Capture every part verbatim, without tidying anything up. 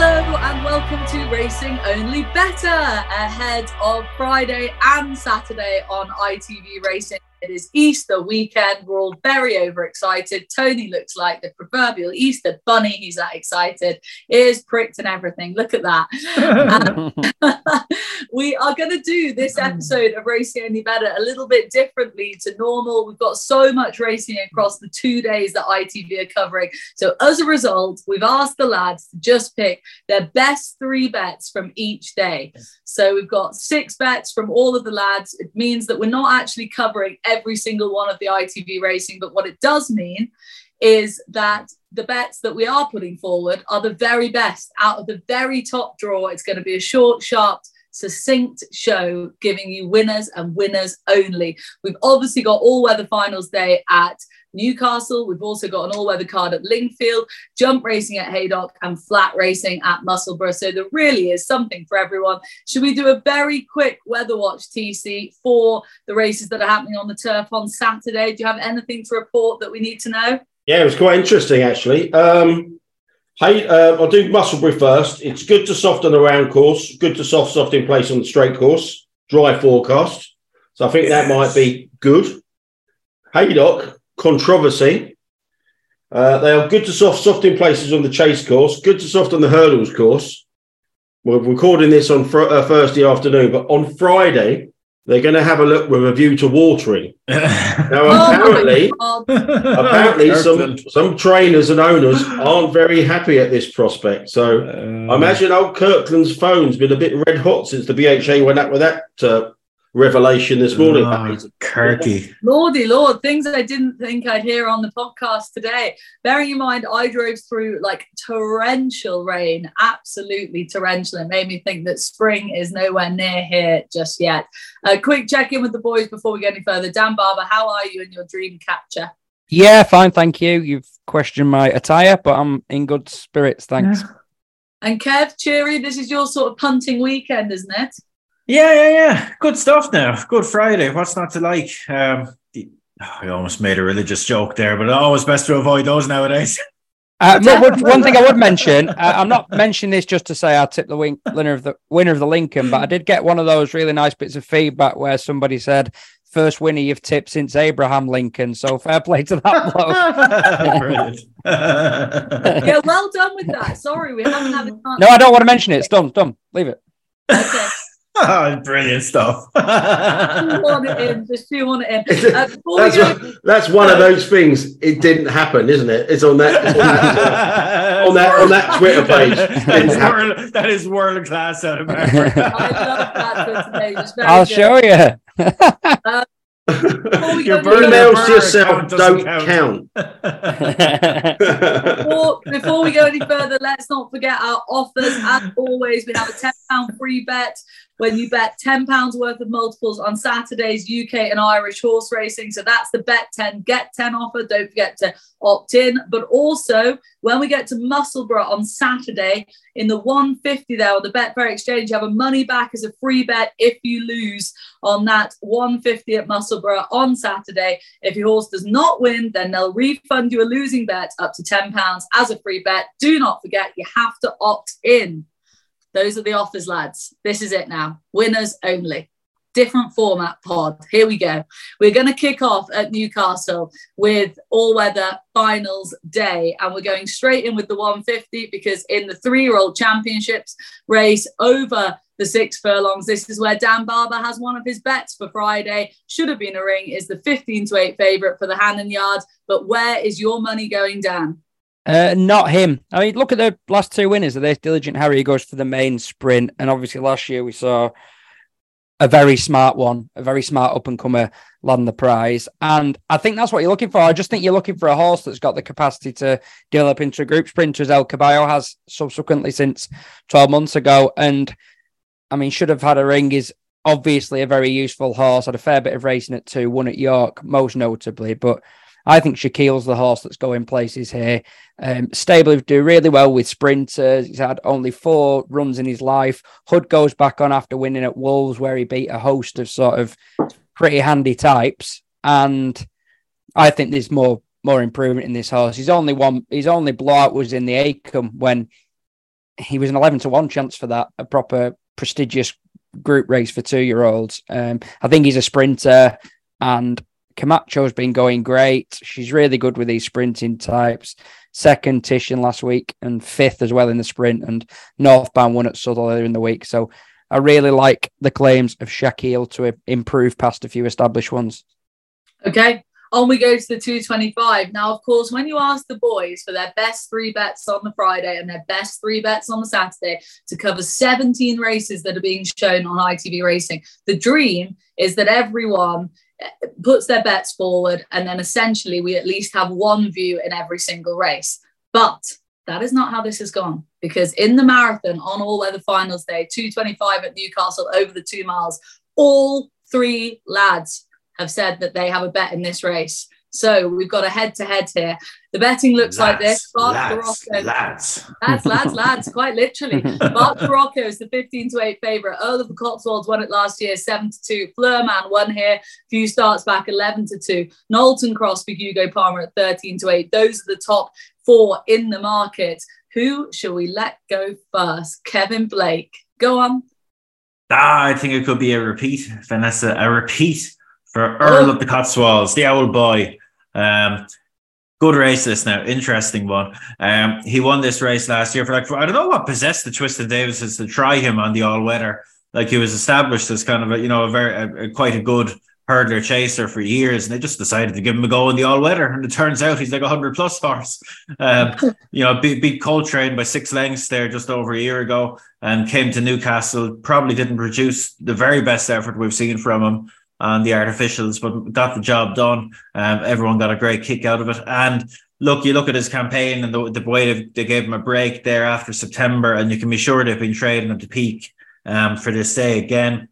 Hello and welcome to Racing Only Bettor, ahead of Friday and Saturday on I T V Racing. It is Easter weekend. We're all very overexcited. Tony looks like the proverbial Easter bunny. He's that excited. Ears pricked and everything. Look at that. um, we are going to do this episode of Racing Only Bettor a little bit differently to normal. We've got so much racing across the two days that I T V are covering. So as a result, we've asked the lads to just pick their best three bets from each day. So we've got six bets from all of the lads. It means that we're not actually covering every single one of the I T V racing, but what it does mean is that the bets that we are putting forward are the very best out of the very top draw. It's going to be a short, sharp, succinct show giving you winners and winners only. We've obviously got All-Weather Finals Day at Newcastle. We've also got an all-weather card at Lingfield, jump racing at Haydock and flat racing at Musselburgh. So there really is something for everyone. Should we do a very quick weather watch, T C, for the races that are happening on the turf on Saturday? Do you have anything to report that we need to know? Yeah, it was quite interesting, actually. Um, hey, uh, I'll do Musselburgh first. It's good to soft on the round course, good to soft, soft in place on the straight course, dry forecast. So I think that might be good. Haydock, controversy. Uh, they are good to soft, soft in places on the chase course, good to soft on the hurdles course. We're recording this on fr- uh, Thursday afternoon, but on Friday, they're going to have a look with a view to watering. Now, apparently, oh apparently some, some trainers and owners aren't very happy at this prospect. So um, I imagine old Kirkland's phone's been a bit red hot since the B H A went out with that uh, revelation this morning. Oh, Kirky. Lordy Lord, things that I didn't think I'd hear on the podcast today. Bearing in mind, I drove through like torrential rain, absolutely torrential. It made me think that spring is nowhere near here just yet. A quick check-in with the boys before we get any further. Dan Barber, how are you in your dream capture? Yeah, fine, thank you. You've questioned my attire, but I'm in good spirits, thanks. Yeah. And Kev, cheery, this is your sort of punting weekend, isn't it? Yeah, yeah, yeah. Good stuff now. Good Friday. What's not to like? Um, I almost made a religious joke there, but it's always best to avoid those nowadays. Uh, one thing I would mention, uh, I'm not mentioning this just to say I'll tip the win- winner of the winner of the Lincoln, but I did get one of those really nice bits of feedback where somebody said, first winner you've tipped since Abraham Lincoln. So fair play to that bloke. Yeah, well done with that. Sorry, we haven't had a chance. No, I don't want to mention it. It's done, done. Leave it. Okay. Oh, brilliant stuff. Just want it in. Just want it in. Uh, that's, go- one, that's one of those things. It didn't happen, isn't it? It's on that it's on that, on that, on that Twitter page. World, that is world class out of America. I love that for today. I'll good. show you. Uh, Your emails to yourself don't count. count. before, before we go any further, let's not forget our offers. As always, we have a ten pounds free bet when you bet ten pounds worth of multiples on Saturdays, U K and Irish horse racing. So that's the bet ten, get ten offer. Don't forget to opt in. But also, when we get to Musselburgh on Saturday, in the one fifty there on the Betfair Exchange, you have a money back as a free bet if you lose on that one fifty at Musselburgh on Saturday. If your horse does not win, then they'll refund you a losing bet up to ten pounds as a free bet. Do not forget, you have to opt in. Those are the offers, lads. This is it now. Winners only. Different format pod. Here we go. We're going to kick off at Newcastle with all-weather finals day. And we're going straight in with the one fifty because in the three-year-old championships race over the six furlongs, this is where Dan Barber has one of his bets for Friday. Should have been a ring is the fifteen to eight favourite for the Hannon Yard. But where is your money going, Dan? Uh, not him. I mean, look at the last two winners of this. Diligent Harry goes for the main sprint. And obviously last year we saw a very smart one, a very smart up-and-comer land the prize. And I think that's what you're looking for. I just think you're looking for a horse that's got the capacity to develop into a group sprinter, as El Caballo has subsequently since twelve months ago. And, I mean, should have had a ring is obviously a very useful horse. Had a fair bit of racing at two, won at York, most notably, but I think Shaquille's the horse that's going places here. Um, Stabler do really well with sprinters. He's had only four runs in his life. Hood goes back on after winning at Wolves, where he beat a host of sort of pretty handy types. And I think there's more more improvement in this horse. His only one, his only blowout was in the Acomb when he was an eleven to one chance for that, a proper prestigious group race for two-year-olds. Um, I think he's a sprinter, and Camacho's been going great. She's really good with these sprinting types. Second Titian last week and fifth as well in the sprint, and Northbound won at Southall earlier in the week. So I really like the claims of Shaquille to improve past a few established ones. Okay, on we go to the two twenty-five. Now, of course, when you ask the boys for their best three bets on the Friday and their best three bets on the Saturday to cover seventeen races that are being shown on I T V Racing, the dream is that everyone puts their bets forward and then essentially we at least have one view in every single race. But that is not how this has gone, because in the marathon on All-Weather Finals Day, two twenty-five at Newcastle over the two miles, all three lads have said that they have a bet in this race. So we've got a head-to-head here. The betting looks lads, like this. Bart lads, Barocco, lads. Lads, lads, lads, quite literally. Bart Barocco is the fifteen to eight favourite. Earl of the Cotswolds won it last year, seven to two. Fleurman won here, few starts back, eleven to two. Knowlton Cross for Hugo Palmer at thirteen to eight. Those are the top four in the market. Who shall we let go first? Kevin Blake, go on. Ah, I think it could be a repeat, Vanessa, a repeat for Earl oh. of the Cotswolds, the old boy. Um, good race this now, interesting one. Um, he won this race last year for like, I don't know what possessed the Twisted Davises to try him on the all-weather. Like, he was established as kind of a, you know, a very, a, a, quite a good hurdler chaser for years, and they just decided to give him a go in the all-weather, and it turns out he's like a hundred plus horse. Um, you know, beat, beat Coltrane by six lengths there just over a year ago, and came to Newcastle, probably didn't produce the very best effort we've seen from him on the artificials, but got the job done. Um, everyone got a great kick out of it. And look, you look at his campaign and the, the way they gave him a break there after September, and you can be sure they've been trading him to peak um, for this day again.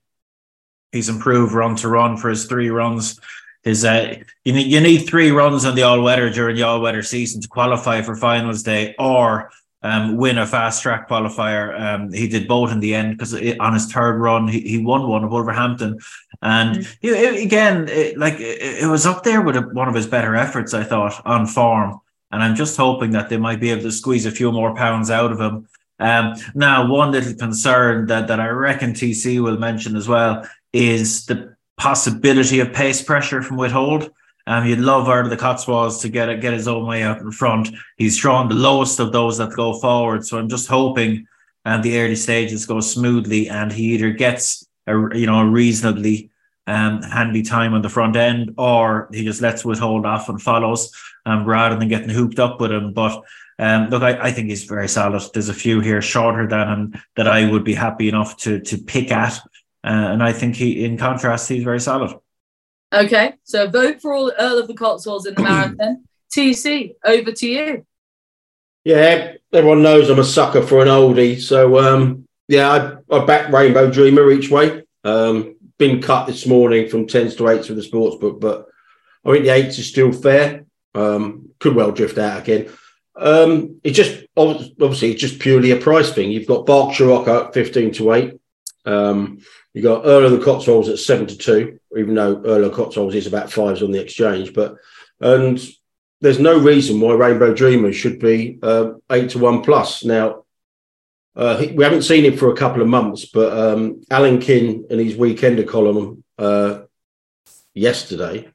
He's improved run to run for his three runs. His uh, you need you need three runs on the all-weather during the all-weather season to qualify for finals day or um, win a fast-track qualifier. Um, he did both in the end, because on his third run, he, he won one at Wolverhampton. And mm-hmm. you know, again, it, like it, it was up there with a, one of his better efforts, I thought, on form. And I'm just hoping that they might be able to squeeze a few more pounds out of him. Um, now, one little concern that, that I reckon T C will mention as well is the possibility of pace pressure from Whithold. Um, you'd love Earl of the Cotswolds to get get his own way out in front. He's drawn the lowest of those that go forward. So I'm just hoping um, the early stages go smoothly and he either gets a, you know, a reasonably um, handy time on the front end, or he just lets Whithold off and follows um, rather than getting hooped up with him. But um, look, I, I think he's very solid. There's a few here shorter than him that I would be happy enough to to pick at. Uh, and I think he, in contrast, he's very solid. Okay, so vote for all Earl of the Cotswolds in the marathon. T C, over to you. Yeah, everyone knows I'm a sucker for an oldie. So, um, yeah, I, I back Rainbow Dreamer each way. Um, been cut this morning from tens to eights with the sports book, but I think the eights is still fair. Um, could well drift out again. Um, it's just, obviously, it's just purely a price thing. You've got Berkshire Rocker at fifteen to eight. Um, you got Earl of the Cotswolds at seven to two, even though Earl of the Cotswolds is about fives on the exchange. But and there's no reason why Rainbow Dreamer should be uh, eight to one plus. Now uh, we haven't seen him for a couple of months, but um, Alan King in his Weekender column uh, yesterday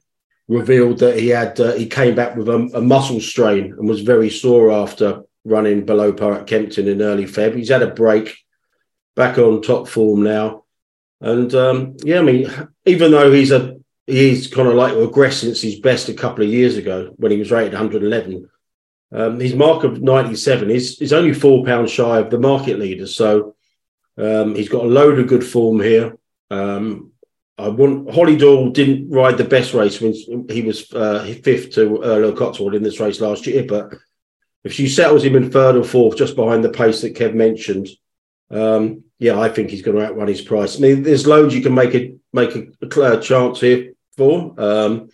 revealed that he had uh, he came back with a, a muscle strain and was very sore after running below par at Kempton in early February. He's had a break, back on top form now. And, um, yeah, I mean, even though he's a he's kind of like regressed since his best a couple of years ago when he was rated one hundred eleven, um, his mark of ninety-seven is, is only four pounds shy of the market leader. So um, he's got a load of good form here. Um, I want, Hollydale didn't ride the best race when he was uh, fifth to Earl of Cotswold in this race last year, but if she settles him in third or fourth just behind the pace that Kev mentioned, Um, yeah, I think he's going to outrun his price. I mean, there's loads you can make a make a, a clear chance here for. Um,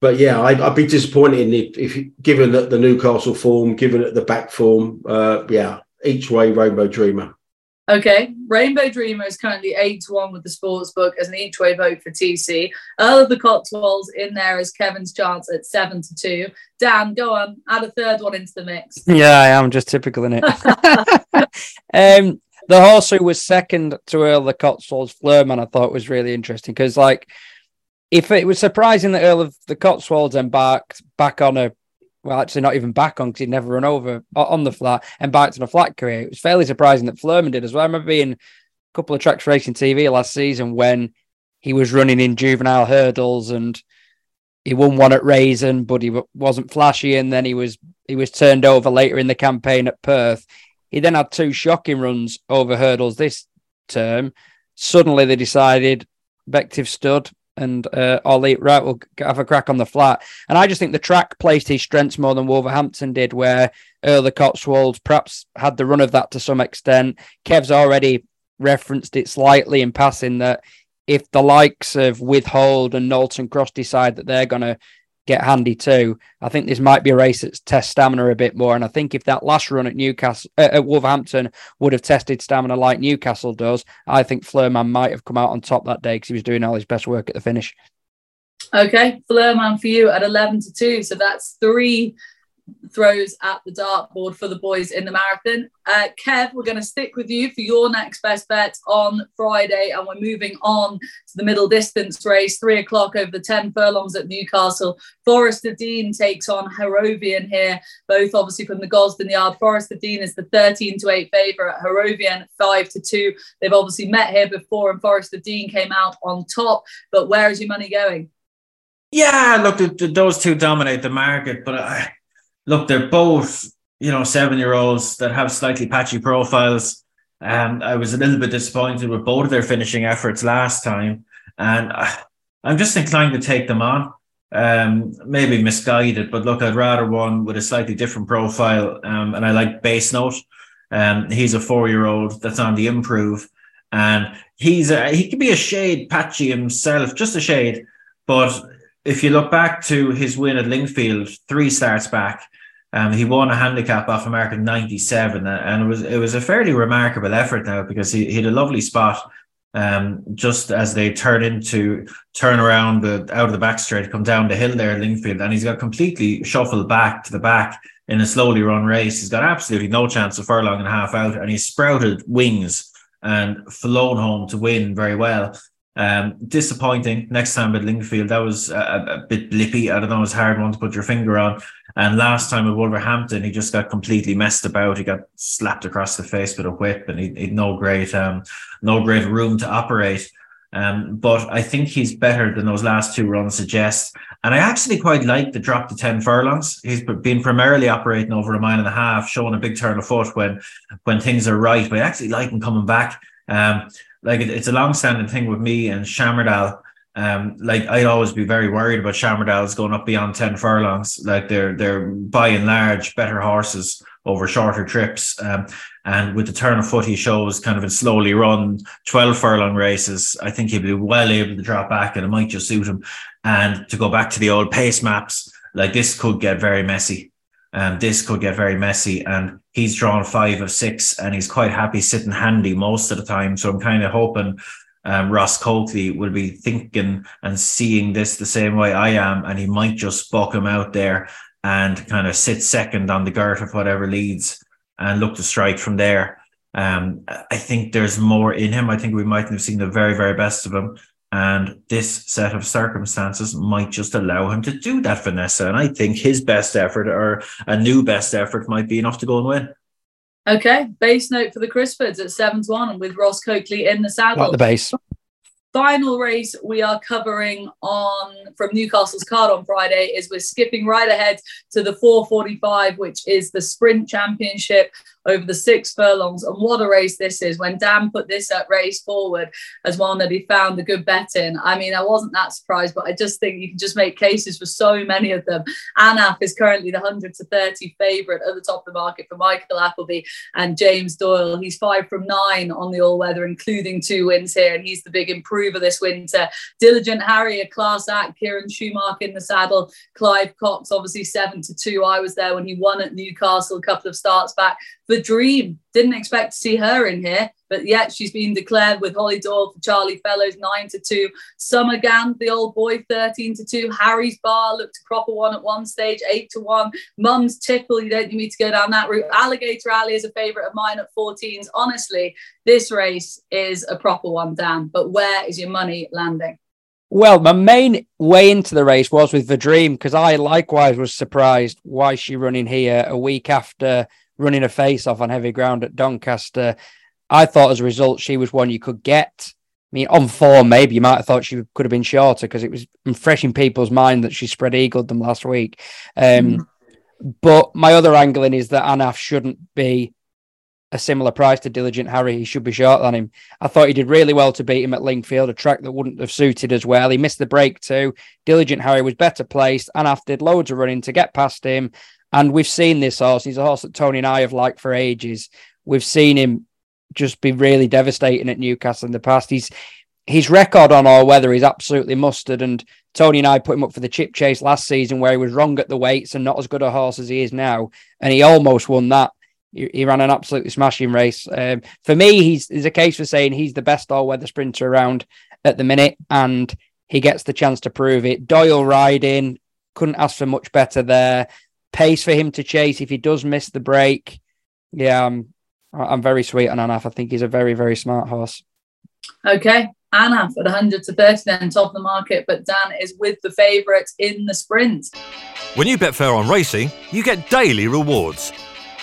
but yeah, I'd, I'd be disappointed if, if given that the Newcastle form, given at the back form, uh, yeah, each way Rainbow Dreamer. Okay, Rainbow Dreamer is currently eight to one with the sportsbook as an each way vote for T C. Earl of the Cotswolds in there as Kevin's chance at seven to two. Dan, go on, add a third one into the mix. Yeah, I am just typical, innit? um, the horse who was second to Earl of the Cotswolds, Fleurman, I thought was really interesting because, like, if it was surprising that Earl of the Cotswolds embarked back on a Well, actually, not even back on because he'd never run over on the flat, embarked on a flat career. It was fairly surprising that Fleurman did as well. I remember being a couple of tracks racing T V last season when he was running in juvenile hurdles and he won one at Raisin, but he wasn't flashy. And then he was he was turned over later in the campaign at Perth. He then had two shocking runs over hurdles this term. Suddenly, they decided Bective stood. And uh, Ollie, right, we'll have a crack on the flat. And I just think the track placed his strengths more than Wolverhampton did, where Earl of the Cotswolds perhaps had the run of that to some extent. Kev's already referenced it slightly in passing that if the likes of Withhold and Knowlton Cross decide that they're going to get handy too, I think this might be a race that's test stamina a bit more. And I think if that last run at Newcastle uh, at Wolverhampton would have tested stamina like Newcastle does, I think Fleurman might have come out on top that day because he was doing all his best work at the finish. Okay, Fleurman for you at eleven to two. So that's three throws at the dartboard for the boys in the marathon. Uh, Kev, we're going to stick with you for your next best bet on Friday, and we're moving on to the middle distance race, three o'clock over the ten furlongs at Newcastle. Forrester Dean takes on Harrovian here, both obviously from the Gosden yard. Forrester Dean is the thirteen to eight favourite, Harrovian five to two. They've obviously met here before and Forrester Dean came out on top, but where is your money going? Yeah, look, those two dominate the market, but I Look, they're both, you know, seven-year-olds that have slightly patchy profiles. Um, I was a little bit disappointed with both of their finishing efforts last time. And I, I'm just inclined to take them on. Um, maybe misguided, but look, I'd rather one with a slightly different profile. Um, and I like Base Note. Um, he's a four-year-old that's on the improve. And he's a, he can be a shade patchy himself, just a shade. But if you look back to his win at Lingfield, three starts back, Um, he won a handicap off a mark of ninety-seven, and it was it was a fairly remarkable effort now because he, he had a lovely spot um, just as they turn into turn around the, out of the back straight, come down the hill there at Lingfield, and he's got completely shuffled back to the back in a slowly run race. He's got absolutely no chance of furlong and a half out, and he sprouted wings and flown home to win very well. Um, disappointing next time at Lingfield. That was a, a bit blippy. I don't know, it was a hard one to put your finger on. And last time at Wolverhampton, he just got completely messed about. He got slapped across the face with a whip, and he had no great, um, no great room to operate. Um, but I think he's better than those last two runs suggest. And I actually quite like the drop to ten furlongs. He's been primarily operating over a mile and a half, showing a big turn of foot when when things are right. But I actually like him coming back. Um, Like it's a long-standing thing with me and Shamardal. Um, like I'd always be very worried about Shamardal's going up beyond ten furlongs. Like they're they're by and large better horses over shorter trips. Um, and with the turn of foot he shows, kind of in slowly run twelve furlong races, I think he'll be well able to drop back, and it might just suit him. And to go back to the old pace maps, like this could get very messy. Um, this could get very messy, and he's drawn five of six, and he's quite happy sitting handy most of the time. So I'm kind of hoping um, Ross Coakley will be thinking and seeing this the same way I am, and he might just buck him out there and kind of sit second on the girt of whatever leads and look to strike from there. Um, I think there's more in him. I think we might have seen the very, very best of him. And this set of circumstances might just allow him to do that, Vanessa. And I think his best effort or a new best effort might be enough to go and win. Okay, Base Note for the Crisfords at seven to one and with Ross Coakley in the saddle. Not the base. Final race we are covering on from Newcastle's card on Friday is we're skipping right ahead to the four forty-five, which is the Sprint Championship over the six furlongs. And what a race this is. When Dan put this at race forward as one that he found the good bet in, I mean, I wasn't that surprised, but I just think you can just make cases for so many of them. Anaf is currently the one hundred to thirty favourite at the top of the market for Michael Appleby and James Doyle. He's five from nine on the all-weather, including two wins here, and he's the big improver this winter. Diligent Harry, a class act. Kieran Schumacher in the saddle. Clive Cox, obviously seven to two. I was there when he won at Newcastle a couple of starts back. For the dream. Didn't expect to see her in here, but yet she's been declared with Holly Dore for Charlie Fellows nine to two. Summer Gann, the old boy, thirteen to two. Harry's Bar looked a cropper one at one stage, eight to one. Mum's Tickle, you don't need me to go down that route. Alligator Alley is a favourite of mine at fourteens. Honestly, this race is a proper one, Dan, but where is your money landing? Well, my main way into the race was with the Dream, because I likewise was surprised why she running here a week after running a face-off on heavy ground at Doncaster. I thought as a result she was one you could get. I mean, on form, maybe you might have thought she could have been shorter because it was fresh in people's mind that she spread-eagled them last week. Um, mm. But my other angling is that Anaf shouldn't be a similar price to Diligent Harry. He should be short than him. I thought he did really well to beat him at Lingfield, a track that wouldn't have suited as well. He missed the break too. Diligent Harry was better placed. Anaf did loads of running to get past him. And we've seen this horse. He's a horse that Tony and I have liked for ages. We've seen him just be really devastating at Newcastle in the past. He's, his record on all-weather is absolutely mustard. And Tony and I put him up for the Chip Chase last season where he was wrong at the weights and not as good a horse as he is now. And he almost won that. He ran an absolutely smashing race. Um, for me, he's, he's a case for saying he's the best all-weather sprinter around at the minute, and he gets the chance to prove it. Doyle riding, couldn't ask for much better there. Pace for him to chase if he does miss the break. Yeah, I'm, I'm very sweet on Anaf. I think he's a very, very smart horse. Okay, Anaf at one hundred to thirty, then top of the market, but Dan is with the favourite in the sprint. When you bet fair on racing, you get daily rewards.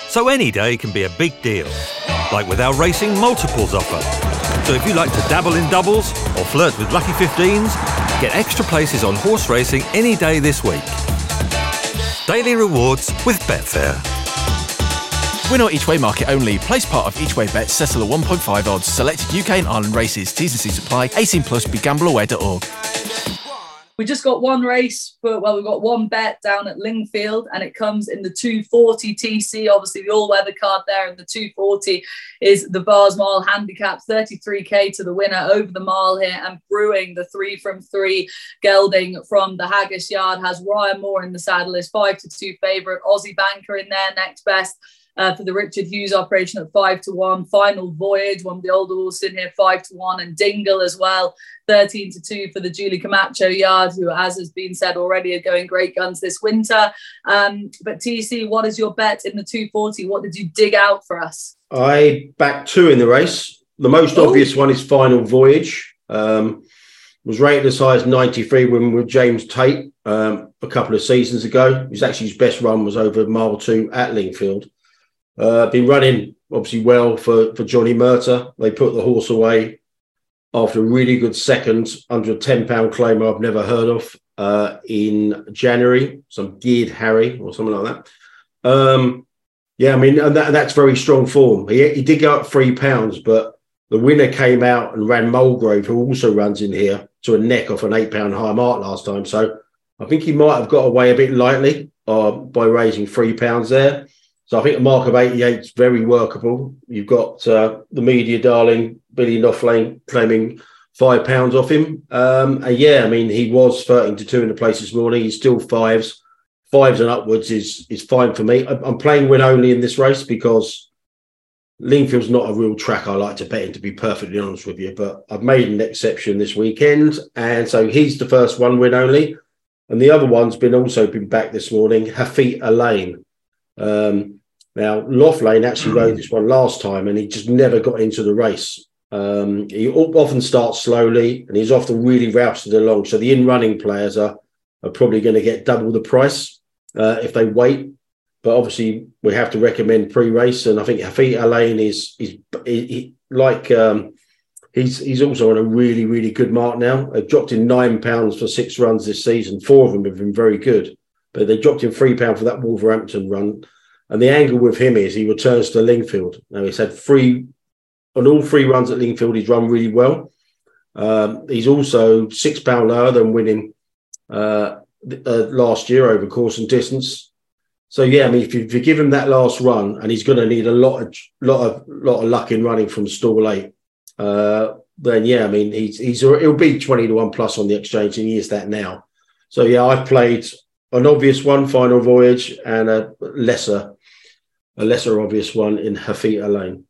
So any day can be a big deal, like with our Racing Multiples offer. So if you like to dabble in doubles or flirt with lucky fifteens, get extra places on horse racing any day this week. Daily rewards with Betfair. Winner each way market only. Place part of each way bet. Settle at one point five odds. Selected U K and Ireland races. T's and C's apply. eighteen plus. Begambleaware dot org. We just got one race, but well, we've got one bet down at Lingfield, and it comes in the two forty T C. Obviously, the all-weather card there, and the two forty is the Vars Mile handicap, thirty-three k to the winner over the mile here. And brewing the three from three gelding from the Haggis Yard has Ryan Moore in the saddle, is five to two favourite. Aussie Banker in there, next best. Uh, for the Richard Hughes operation at five to one, Final Voyage, one of the older horses in here, five to one, and Dingle as well, thirteen to two for the Julie Camacho Yard, who, as has been said already, are going great guns this winter. Um, but T C, what is your bet in the two forty? What did you dig out for us? I backed two in the race. The most Ooh. obvious one is Final Voyage. Um, was rated as high as ninety three when with James Tate um, a couple of seasons ago. His actually his best run was over mile two at Lingfield. Uh, been running obviously well for, for Johnny Murta. They put the horse away after a really good second under a ten pound claim I've never heard of uh, in January, some Geared Harry or something like that. Um, yeah, I mean, and that, that's very strong form. He, he did go up three pounds, but the winner came out and ran Mulgrave, who also runs in here, to a neck off an eight pound high mark last time. So I think he might have got away a bit lightly uh, by raising three pounds there. So I think a mark of eighty-eight is very workable. You've got uh, the media darling, Billy Noflane, claiming five pounds off him. Um, and yeah, I mean, he was thirteen to two in the place this morning. He's still fives. Fives and upwards is is fine for me. I'm playing win only in this race because Lingfield's not a real track I like to bet in, to be perfectly honest with you. But I've made an exception this weekend. And so he's the first one, win only. And the other one's been also been back this morning, Hafit Alain. Um, Now, Loughlane actually rode this one last time and he just never got into the race. Um, he often starts slowly and he's often really rousted along. So the in-running players are, are probably going to get double the price uh, if they wait. But obviously, we have to recommend pre-race. And I think Hafit Alain is, is, is he, like, um, he's he's also on a really, really good mark now. They've dropped in nine pounds for six runs this season. Four of them have been very good. But they dropped in three pounds for that Wolverhampton run. And the angle with him is he returns to Lingfield. Now, he's had three, on all three runs at Lingfield, he's run really well. Um, he's also six pounds lower than winning uh, uh, last year over course and distance. So, yeah, I mean, if you, if you give him that last run, and he's going to need a lot of lot of, lot of luck in running from stall eight, uh, then, yeah, I mean, he's, he's he'll be twenty to one plus on the exchange, and he is that now. So, yeah, I've played an obvious one, Final Voyage, and a lesser a lesser obvious one in Hafita Lane.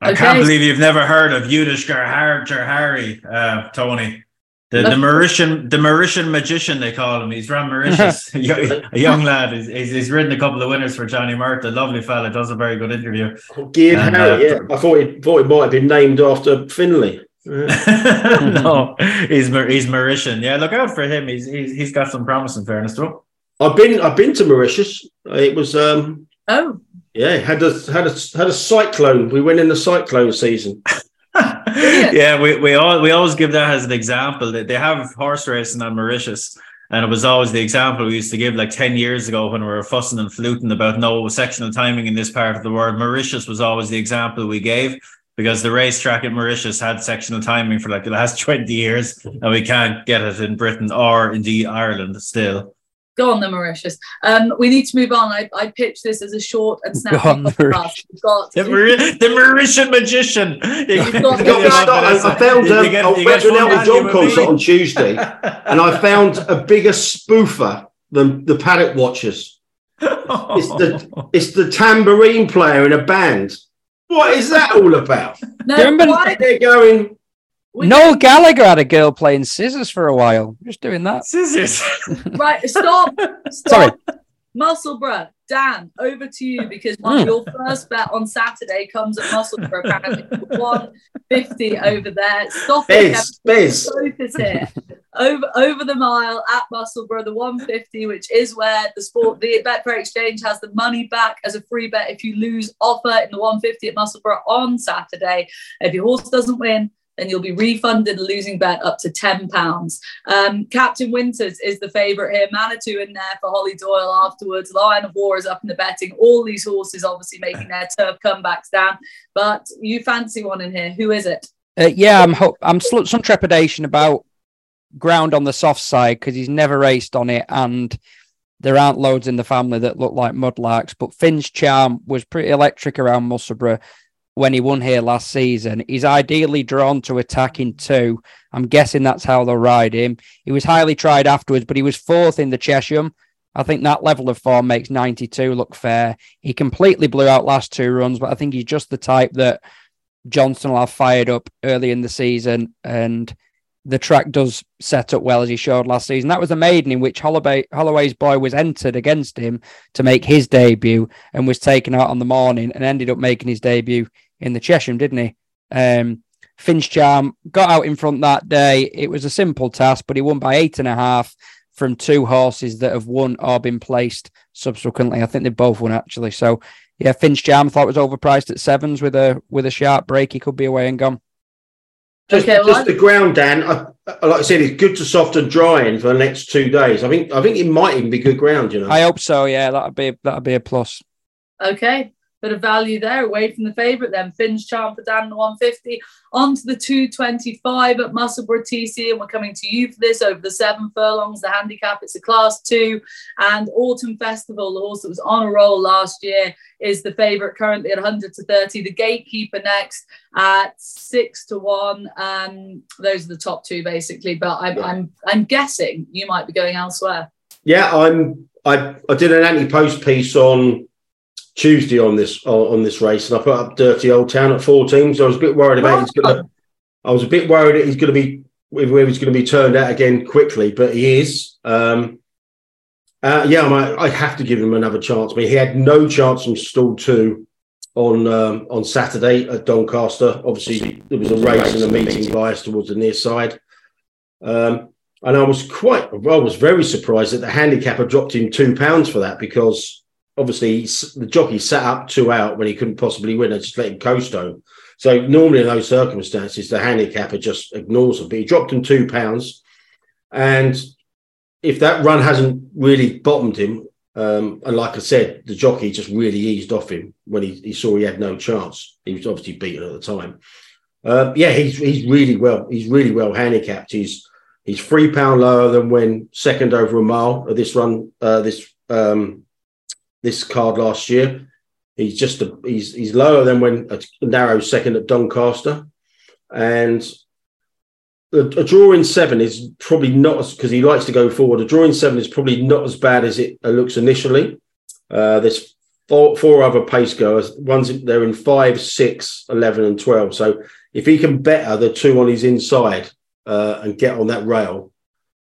I okay. can't believe you've never heard of Yudhishthir Harry, uh, Tony. The, the Mauritian the Mauritian magician, they call him. He's from Mauritius. A young lad. He's, he's, he's ridden a couple of winners for Johnny Murtagh. A lovely fella. Does a very good interview. Geared and, Harry, uh, yeah. I thought he, thought he might have been named after Finlay. no, he's he's Mauritian. Yeah, look out for him. He's he's he's got some promise, in fairness to him. I've been I've been to Mauritius. It was um oh yeah had a had a had a cyclone. We went in the cyclone season. yeah, we we all we always give that as an example that they have horse racing on Mauritius. And it was always the example we used to give like ten years ago when we were fussing and fluting about no sectional timing in this part of the world. Mauritius was always the example we gave, because the racetrack at Mauritius had sectional timing for like the last twenty years, and we can't get it in Britain or indeed Ireland still. Go on then, Mauritius. Um, we need to move on. I, I pitched this as a short and snappy podcast. We've got the, Maur- the Mauritian magician. You've got got you I found um, get, I went to an Elton John concert on Tuesday, and I found a bigger spoofer than the Paddock Watchers. Oh. It's the it's the tambourine player in a band. What is that all about? No, why they're going? Noel Gallagher had a girl playing scissors for a while. Just doing that. Scissors. Right, stop. stop. Sorry. Musselburgh, Dan, over to you, because one of your first bet on Saturday comes at Musselburgh, apparently one fifty over there. Stop biz, it. Biz. Focus here. Over, over the mile at Musselburgh, the one fifty, which is where the sport, the Betfair Exchange has the money back as a free bet if you lose offer in the one fifty at Musselburgh on Saturday. If your horse doesn't win, then you'll be refunded a losing bet up to ten pounds. Um, Captain Winters is the favourite here. Manitou in there for Holly Doyle afterwards. Lion of War is up in the betting. All these horses obviously making their turf comebacks, Dan. But you fancy one in here. Who is it? Uh, yeah, I'm ho- I'm sl- some trepidation about ground on the soft side, because he's never raced on it and there aren't loads in the family that look like mudlarks. But Finn's Charm was pretty electric around Musselburgh when he won here last season. He's ideally drawn to attacking two. I'm guessing that's how they'll ride him. He was highly tried afterwards, but he was fourth in the Chesham. I think that level of form makes ninety-two look fair. He completely blew out last two runs, but I think he's just the type that Johnson will have fired up early in the season, and the track does set up well, as he showed last season. That was a maiden in which Holloway, Holloway's boy was entered against him to make his debut and was taken out on the morning and ended up making his debut in the Chesham, didn't he? Um, Finch Charm got out in front that day. It was a simple task, but he won by eight and a half from two horses that have won or been placed subsequently. I think they both won, actually. So, yeah, Finch Charm, thought was overpriced at sevens with a with a sharp break. He could be away and gone. Just, okay, well, just the ground, Dan. I, like I said, it's good to soft and dry in for the next two days. I think I think it might even be good ground. You know, I hope so. Yeah, that'd be that'd be a plus. Okay. Bit of value there, away from the favourite then. Finn's Charm for Dan, the one fifty. On to the two twenty-five at Musselburgh T C, and we're coming to you for this over the seven furlongs, the handicap. It's a class two, and Autumn Festival, the horse that was on a roll last year, is the favourite currently at one hundred to thirty. The Gatekeeper next at six to one. Um, those are the top two basically, but I'm, yeah. I'm I'm guessing you might be going elsewhere. Yeah, I'm. I I did an anti-post piece on Tuesday on this on this race, and I put up Dirty Old Town at fourteen. So I was a bit worried about he's gonna. I was a bit worried that he's going to be where he's going to be turned out again quickly, but he is. Um, uh, yeah, I, I have to give him another chance. I mean, he had no chance from stall two on um, on Saturday at Doncaster. Obviously, there was a race and a meeting bias towards the near side, um, and I was quite. I was very surprised that the handicapper dropped him two pounds for that, because obviously, the jockey sat up two out when he couldn't possibly win and just let him coast home. So normally in those circumstances, the handicapper just ignores him. But he dropped him two pounds. And if that run hasn't really bottomed him, um, and like I said, the jockey just really eased off him when he, he saw he had no chance. He was obviously beaten at the time. Uh, yeah, he's he's really well. He's really well handicapped. He's he's three pound lower than when second over a mile of this run. Uh, this um. This card last year, he's just a, he's he's lower than when a narrow second at Doncaster, and a, a draw in seven is probably not as, because he likes to go forward. A draw in seven is probably not as bad as it looks initially. Uh, there's four, four other pace goers. One's they're in five, six, eleven, and twelve. So if he can better the two on his inside uh, and get on that rail,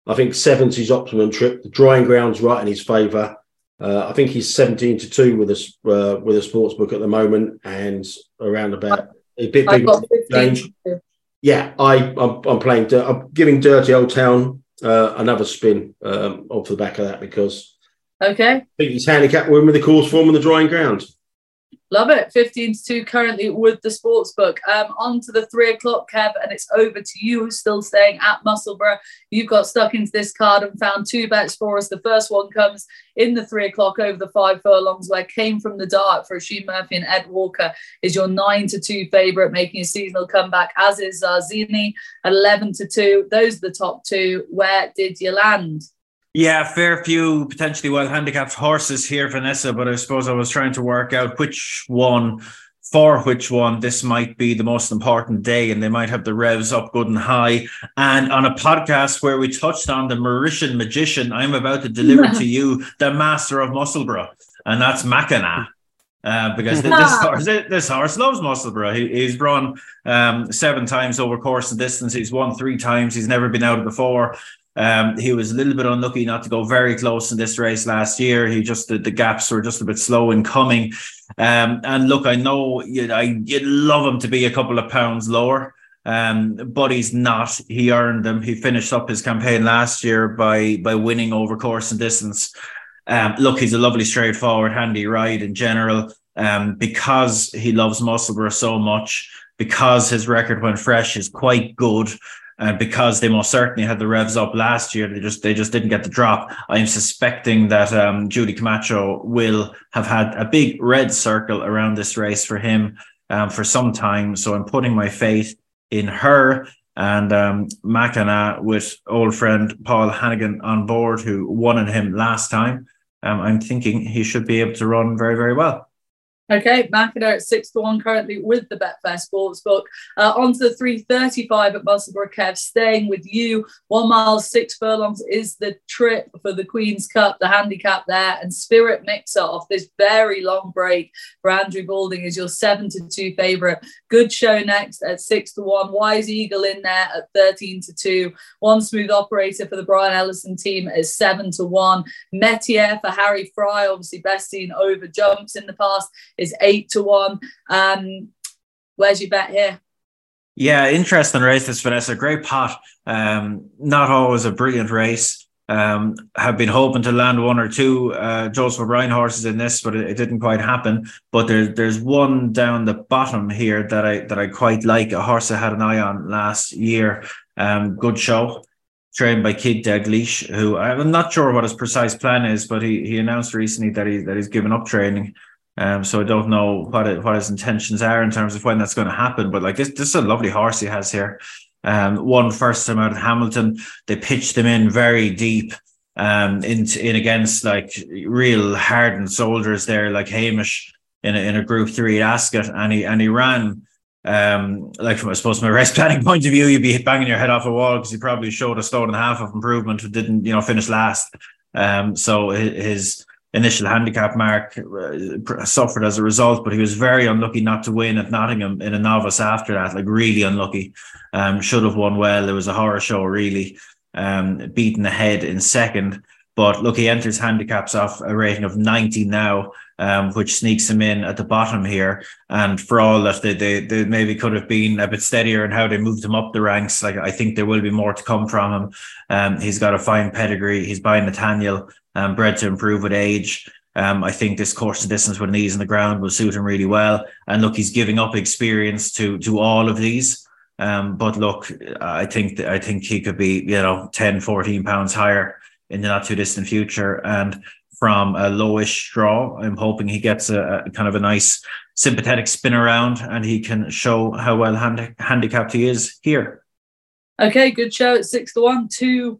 I think seven's his optimum trip. The drying ground's right in his favour. Uh, I think he's seventeen to two with a uh, with a sports book at the moment, and around about a bit big change. Yeah, I I'm, I'm playing. I'm giving Dirty Old Town uh, another spin um, off the back of that, because okay, I think he's handicapped win with the course form and the drying ground. Love it. Fifteen to two currently with the sports book. Um, on to the three o'clock, Kev, and it's over to you. Who's still staying at Musselburgh? You've got stuck into this card and found two bets for us. The first one comes in the three o'clock over the five furlongs, where Came From the Dark for Asheen Murphy and Ed Walker is your nine to two favourite, making a seasonal comeback, as is Zarzini, eleven to two. Those are the top two. Where did you land? Yeah, fair few potentially well-handicapped horses here, Vanessa, but I suppose I was trying to work out which one, for which one, this might be the most important day, and they might have the revs up good and high. And on a podcast where we touched on the Mauritian magician, I'm about to deliver to you the master of Musselburgh, and that's Mackinac. Uh, because th- this, horse, this horse loves Musselburgh. He, he's run um, seven times over course and distance. He's won three times. He's never been out before. Um, he was a little bit unlucky not to go very close in this race last year. He just the, the gaps were just a bit slow in coming. Um, and look, I know you'd, I, you'd love him to be a couple of pounds lower, um, but he's not. He earned them. He finished up his campaign last year by by winning over course and distance. Um, look, he's a lovely, straightforward, handy ride in general. Um, because he loves Musselburgh so much, because his record when fresh is quite good, and because they most certainly had the revs up last year, they just they just didn't get the drop. I'm suspecting that um, Judy Camacho will have had a big red circle around this race for him um, for some time. So I'm putting my faith in her and um, Mackinac with old friend Paul Hannigan on board, who won in him last time. Um, I'm thinking he should be able to run very, very well. Okay, Mackinac at six to one currently with the Betfair Sportsbook. Uh, on to the three thirty-five at Musselburgh, Kev, staying with you. One mile, six furlongs is the trip for the Queen's Cup, the handicap there. And Spirit Mixer off this very long break for Andrew Balding is your seven to two favourite. Good Show next at six to one. Wise Eagle in there at thirteen to two. One Smooth Operator for the Brian Ellison team is seven to one. Metier for Harry Fry, obviously best seen over jumps in the past, is eight to one. Um, where's your bet here? Yeah, interesting race this, Vanessa. Great pot. Um, not always a brilliant race. Um, have been hoping to land one or two uh, Joseph O'Brien horses in this, but it, it didn't quite happen. But there, there's one down the bottom here that I that I quite like. A horse I had an eye on last year. Um, Good Show, trained by Kid Dalglish, who I'm not sure what his precise plan is, but he he announced recently that he that he's given up training. Um, so I don't know what it, what his intentions are in terms of when that's going to happen. But like this, this is a lovely horse he has here. Um, won first time out at Hamilton. They pitched him in very deep um, in, in against like real hardened soldiers there, like Hamish in a, in a Group Three at Ascot, and he and he ran. Um, like from I suppose from a race planning point of view, you'd be banging your head off a wall because he probably showed a stone and a half of improvement, who didn't you know finish last. Um, so his. Initial handicap mark uh, suffered as a result, but he was very unlucky not to win at Nottingham in a novice after that, like really unlucky. Um, should have won well. It was a horror show, really, um, beaten ahead in second. But look, he enters handicaps off a rating of ninety now, um, which sneaks him in at the bottom here. And for all that they, they, they maybe could have been a bit steadier in how they moved him up the ranks, like I think there will be more to come from him. Um, he's got a fine pedigree. He's by Nathaniel. Um, bred to improve with age. Um, I think this course and distance with knees in the ground will suit him really well. And look, he's giving up experience to to all of these. Um, but look, I think I think he could be, you know, ten, fourteen pounds higher in the not too distant future. And from a lowish draw, I'm hoping he gets a, a kind of a nice sympathetic spin around, and he can show how well handi- handicapped he is here. Okay, Good Show at six to one, two.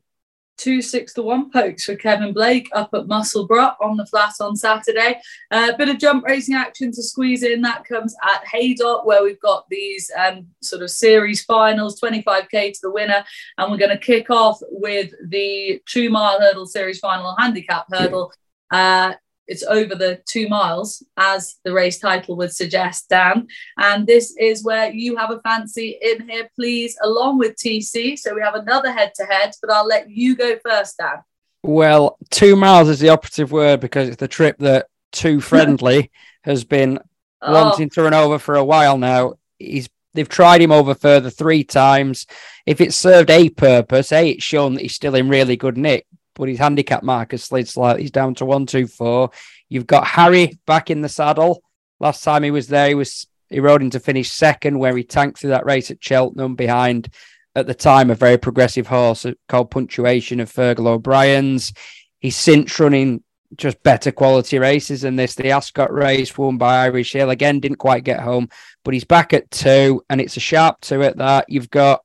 Two six to one pokes for Kevin Blake up at Musselburgh on the flat on Saturday. A uh, bit of jump racing action to squeeze in. That comes at Haydock, where we've got these um, sort of series finals, twenty-five K to the winner. And we're going to kick off with the two mile hurdle series final handicap hurdle. Uh, It's over the two miles, as the race title would suggest, Dan. And this is where you have a fancy in here, please, along with T C. So we have another head-to-head, but I'll let you go first, Dan. Well, two miles is the operative word because it's the trip that Too Friendly has been oh. wanting to run over for a while now. He's They've tried him over further three times. If it served a purpose, A, it's shown that he's still in really good nick, but his handicap marker slid slightly. He's down to one two four. You've got Harry back in the saddle. Last time he was there, he was he rode him to finish second, where he tanked through that race at Cheltenham behind, at the time, a very progressive horse called Punctuation of Fergal O'Brien's. He's since running just better quality races than this. The Ascot race won by Irish Hill, again, didn't quite get home, but he's back at two, and it's a sharp two at that. You've got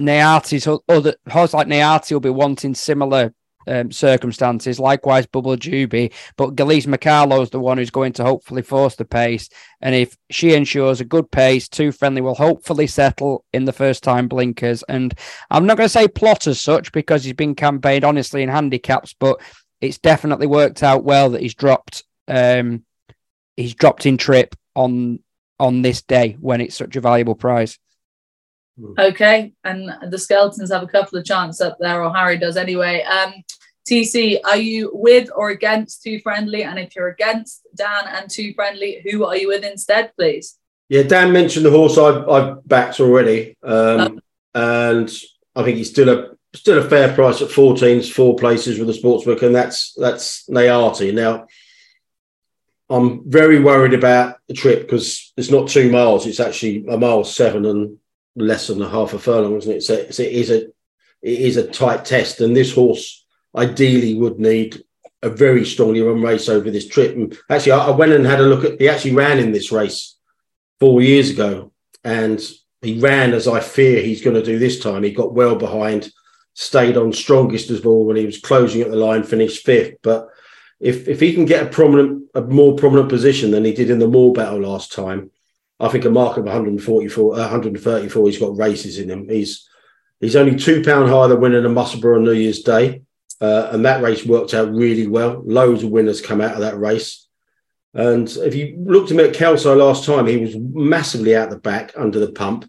Neati's, other horse like Neati will be wanting similar um, circumstances, likewise Bubble Juby, but Galise Macalo's the one who's going to hopefully force the pace, and if she ensures a good pace, Too Friendly will hopefully settle in the first time blinkers. And I'm not going to say plot as such, because he's been campaigned honestly in handicaps, but it's definitely worked out well that he's dropped um, he's dropped in trip on on this day when it's such a valuable prize. Okay, and the Skeletons have a couple of chances up there, or Harry does anyway. Um, T C, are you with or against Too Friendly? And if you're against Dan and Too Friendly, who are you with instead, please? Yeah, Dan mentioned the horse I've, I've backed already, um, oh. and I think he's still a Still a fair price at fourteens, four places with a sportsbook, and that's that's Nayati. Now, I'm very worried about the trip because it's not two miles; it's actually a mile seven and less than a half a furlong, isn't it? So it is a it is a tight test, and this horse ideally would need a very strongly run race over this trip. And actually, I, I went and had a look at. He actually ran in this race four years ago, and he ran as I fear he's going to do this time. He got well behind, stayed on strongest of all when he was closing at the line, finished fifth. But if if he can get a prominent, a more prominent position than he did in the Moor battle last time, I think a mark of one forty-four, one thirty-four, he's got races in him. He's he's only two pound higher than winning a Musselburgh on New Year's Day. Uh, and that race worked out really well. Loads of winners come out of that race. And if you looked at him at Kelso last time, he was massively out the back under the pump.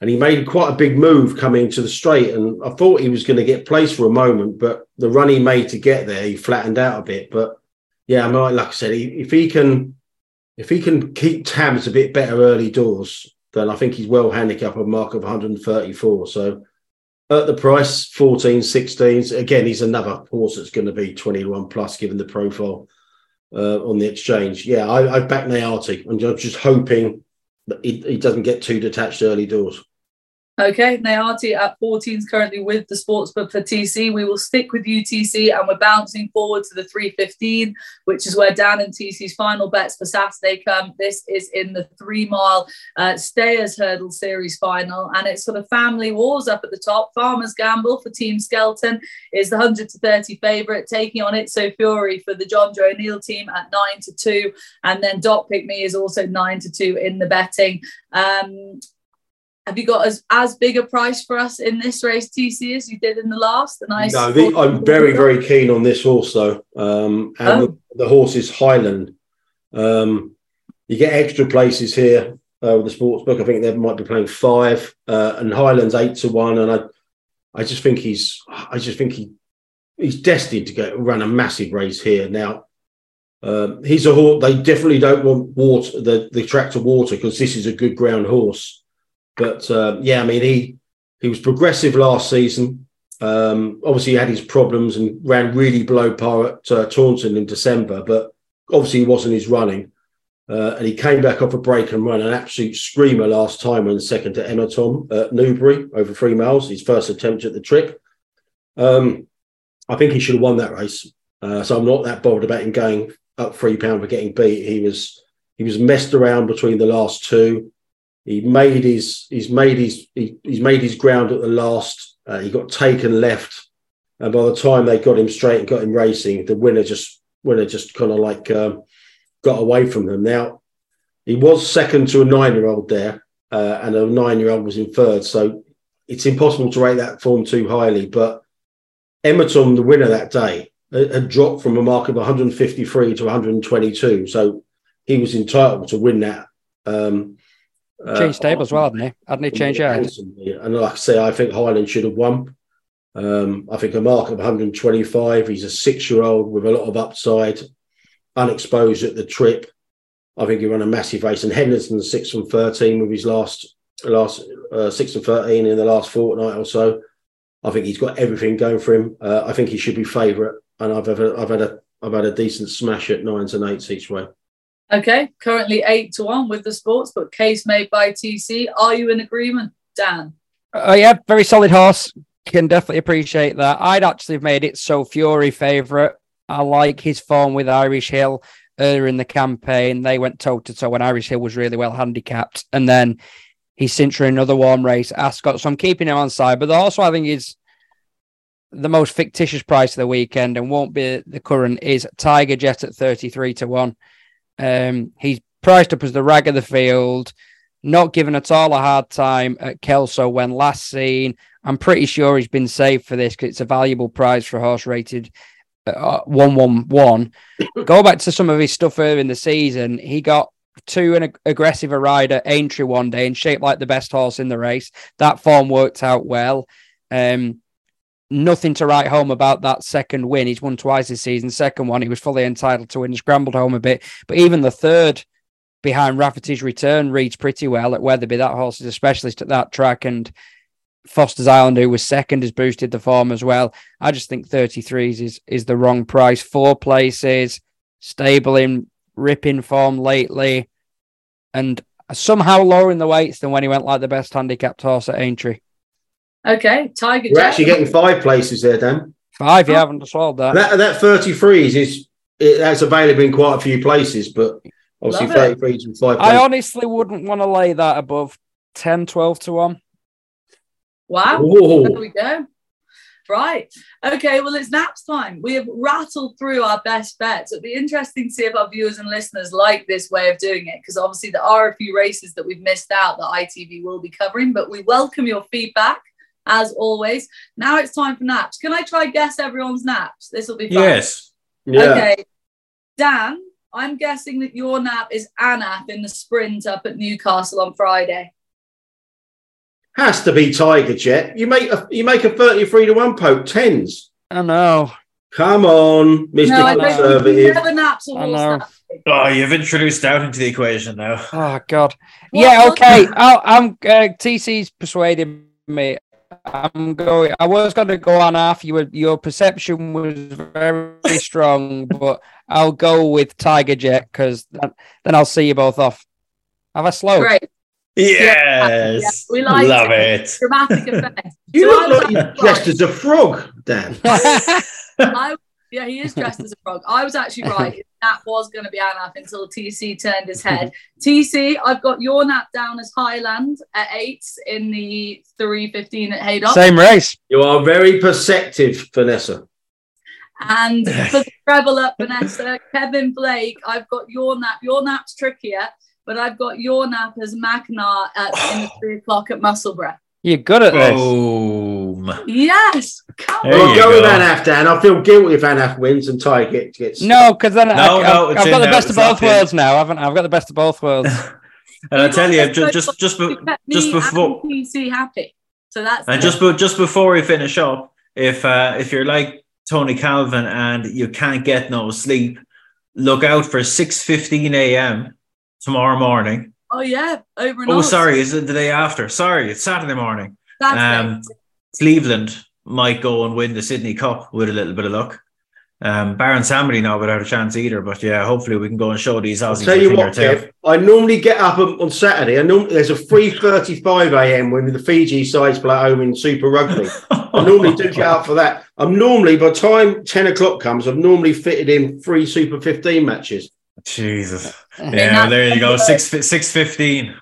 And he made quite a big move coming to the straight. And I thought he was going to get placed for a moment, but the run he made to get there, he flattened out a bit. But yeah, I mean, like I said, if he can if he can keep tabs a bit better early doors, then I think he's well handicapped a mark of one thirty-four. So at the price, fourteen, sixteens, again, he's another horse that's going to be twenty-one plus, given the profile uh, on the exchange. Yeah, I, I back Nayati. I'm just hoping that he, he doesn't get too detached early doors. Okay, Nayati at fourteens currently with the sportsbook for T C. We will stick with you, T C, and we're bouncing forward to the three fifteen, which is where Dan and T C's final bets for Saturday come. This is in the three-mile uh, Stayers Hurdle Series final, and it's sort of family wars up at the top. Farmer's Gamble for Team Skelton is the one hundred to thirty favourite, taking on It's So Fury for the John Joe O'Neill team at nine to two, and then Doc Pick Me is also nine to two in the betting. Um... Have you got as, as big a price for us in this race, T C, as you did in the last? And I no, the, I'm very, very keen on this horse, though. Um, and oh. the, the horse is Highland. Um, you get extra places here uh, with the sports book. I think they might be playing five, uh, and Highland's eight to one. And I, I just think he's, I just think he, he's destined to go run a massive race here. Now, um, he's a horse. They definitely don't want water the the track to water because this is a good ground horse. But, uh, yeah, I mean, he he was progressive last season. Um, obviously, he had his problems and ran really below par at uh, Taunton in December. But obviously, he wasn't his running. Uh, and he came back off a break and run an absolute screamer last time and second to Emma Tom at Newbury over three miles, his first attempt at the trip. Um, I think he should have won that race. Uh, so I'm not that bothered about him going up three pound for getting beat. He was he was messed around between the last two. He made his he's made his he, he's made his ground at the last. Uh, he got taken left, and by the time they got him straight and got him racing, the winner just winner just kind of like um, got away from them. Now he was second to a nine-year-old there, uh, and a nine-year-old was in third. So it's impossible to rate that form too highly. But Emerton, the winner that day, had dropped from a mark of one hundred fifty-three to one hundred twenty-two. So he was entitled to win that. Um, Changed stables, uh, well, hadn't he? Hadn't he changed yet? And like I say, I think Highland should have won. Um, I think a mark of one hundred twenty-five. He's a six-year-old with a lot of upside, unexposed at the trip. I think he ran a massive race. And Henderson's six from thirteen with his last last uh, six and thirteen in the last fortnight or so. I think he's got everything going for him. Uh, I think he should be favourite. And I've ever, I've had a I've had a decent smash at nines and eights each way. Okay, currently eight to one with the sports, but case made by T C. Are you in agreement, Dan? Uh, yeah, very solid horse. Can definitely appreciate that. I'd actually have made it So Fury favourite. I like his form with Irish Hill earlier in the campaign. They went toe to toe when Irish Hill was really well handicapped, and then he's since ran another warm race, Ascot. So I'm keeping him on side, but also I think is the most fictitious price of the weekend and won't be the current is Tiger Jet at thirty-three to one. Um, he's priced up as the rag of the field, not given at all a hard time at Kelso when last seen. I'm pretty sure he's been saved for this because it's a valuable prize for a horse rated uh, one one one. Go back to some of his stuff earlier in the season. He got too an ag- aggressive a ride at Aintree one day and shaped like the best horse in the race. That form worked out well. Um, Nothing to write home about that second win. He's won twice this season. Second one, he was fully entitled to win. Scrambled home a bit. But even the third behind Rafferty's return reads pretty well at Weatherby. That horse is a specialist at that track. And Foster's Island, who was second, has boosted the form as well. I just think thirty-threes is, is the wrong price. Four places, stable in ripping form lately. And somehow lowering the weights than when he went like the best handicapped horse at Aintree. Okay, Tiger Jet. We're actually getting five places there, Dan. Five, you yeah, haven't sold that. That, that thirty-threes is it, that's available in quite a few places, but obviously thirty-threes and five places. I honestly wouldn't want to lay that above ten, twelve to one. Wow. Whoa. There we go. Right. Okay, well, it's naps time. We have rattled through our best bets. It'd be interesting to see if our viewers and listeners like this way of doing it, because obviously there are a few races that we've missed out that I T V will be covering, but we welcome your feedback. As always, now it's time for naps. Can I try guess everyone's naps? This will be fun. Yes. Yeah. Okay. Dan, I'm guessing that your nap is Anap in the sprint up at Newcastle on Friday. Has to be Tiger Jet. You make a you make a thirty-three to one poke tens. I know. Come on, Mister No, Conservative. Never naps or naps. Oh, you've introduced doubt into the equation now. Oh God. What? Yeah. Okay. I'll, I'm uh, T C's persuading me. I'm going. I was going to go on half. You were, your perception was very strong, but I'll go with Tiger Jet because then, then I'll see you both off. Have a slow. Great. Yes. yes. We like Love it. it. Dramatic effect. You so look like you're dressed as a frog, Dan. I, yeah, he is dressed as a frog. I was actually right. That was going to be Anaf until T C turned his head. T C, I've got your nap down as Highland at eight in the three fifteen at Haydock. Same race. You are very perceptive, Vanessa. And for the treble up, Vanessa, Kevin Blake, I've got your nap. Your nap's trickier, but I've got your nap as Magnar at in the three o'clock at Musselburgh. You're good at this. Boom. Yes. Come on. I'll go with Anaf, Dan. I feel guilty if Anaf wins and Ty gets... gets no, because then no, I, no, I, I've got the best of both worlds now, haven't I? I've got the best of both worlds. And I tell you, just just just, be, just before... T C happy. So that's... And just, just before we finish up, if uh, if you're like Tony Calvin and you can't get no sleep, look out for six fifteen a.m. tomorrow morning. Oh, yeah, over and Oh, north. Sorry, is it the day after? Sorry, it's Saturday morning. Saturday. Um, Cleveland might go and win the Sydney Cup with a little bit of luck. Um, Baron Samity now without a chance either, but yeah, hopefully we can go and show these Aussies. I'll tell you what, Kev, I normally get up on Saturday. I normally, there's a three thirty-five a.m. when the Fiji sides play home in Super Rugby. I normally do get up for that. I'm normally, by the time ten o'clock comes, I've normally fitted in three Super fifteen matches. Jesus. Yeah, there you go. Six six fifteen.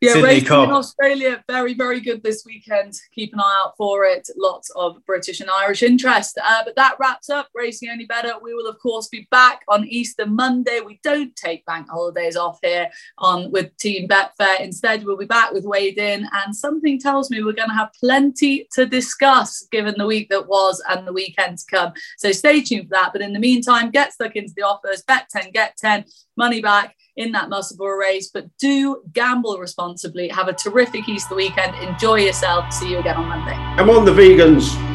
Yeah, Sydney racing Cup in Australia, very, very good this weekend. Keep an eye out for it. Lots of British and Irish interest. Uh, but that wraps up Racing Only Bettor. We will, of course, be back on Easter Monday. We don't take bank holidays off here on with Team Betfair. Instead, we'll be back with Wade In. And something tells me we're going to have plenty to discuss, given the week that was and the weekend to come. So stay tuned for that. But in the meantime, get stuck into the offers. Bet ten, get ten. Money back in that Musselburgh race, but do gamble responsibly. Have a terrific Easter weekend. Enjoy yourself. See you again on Monday. Come on, the vegans.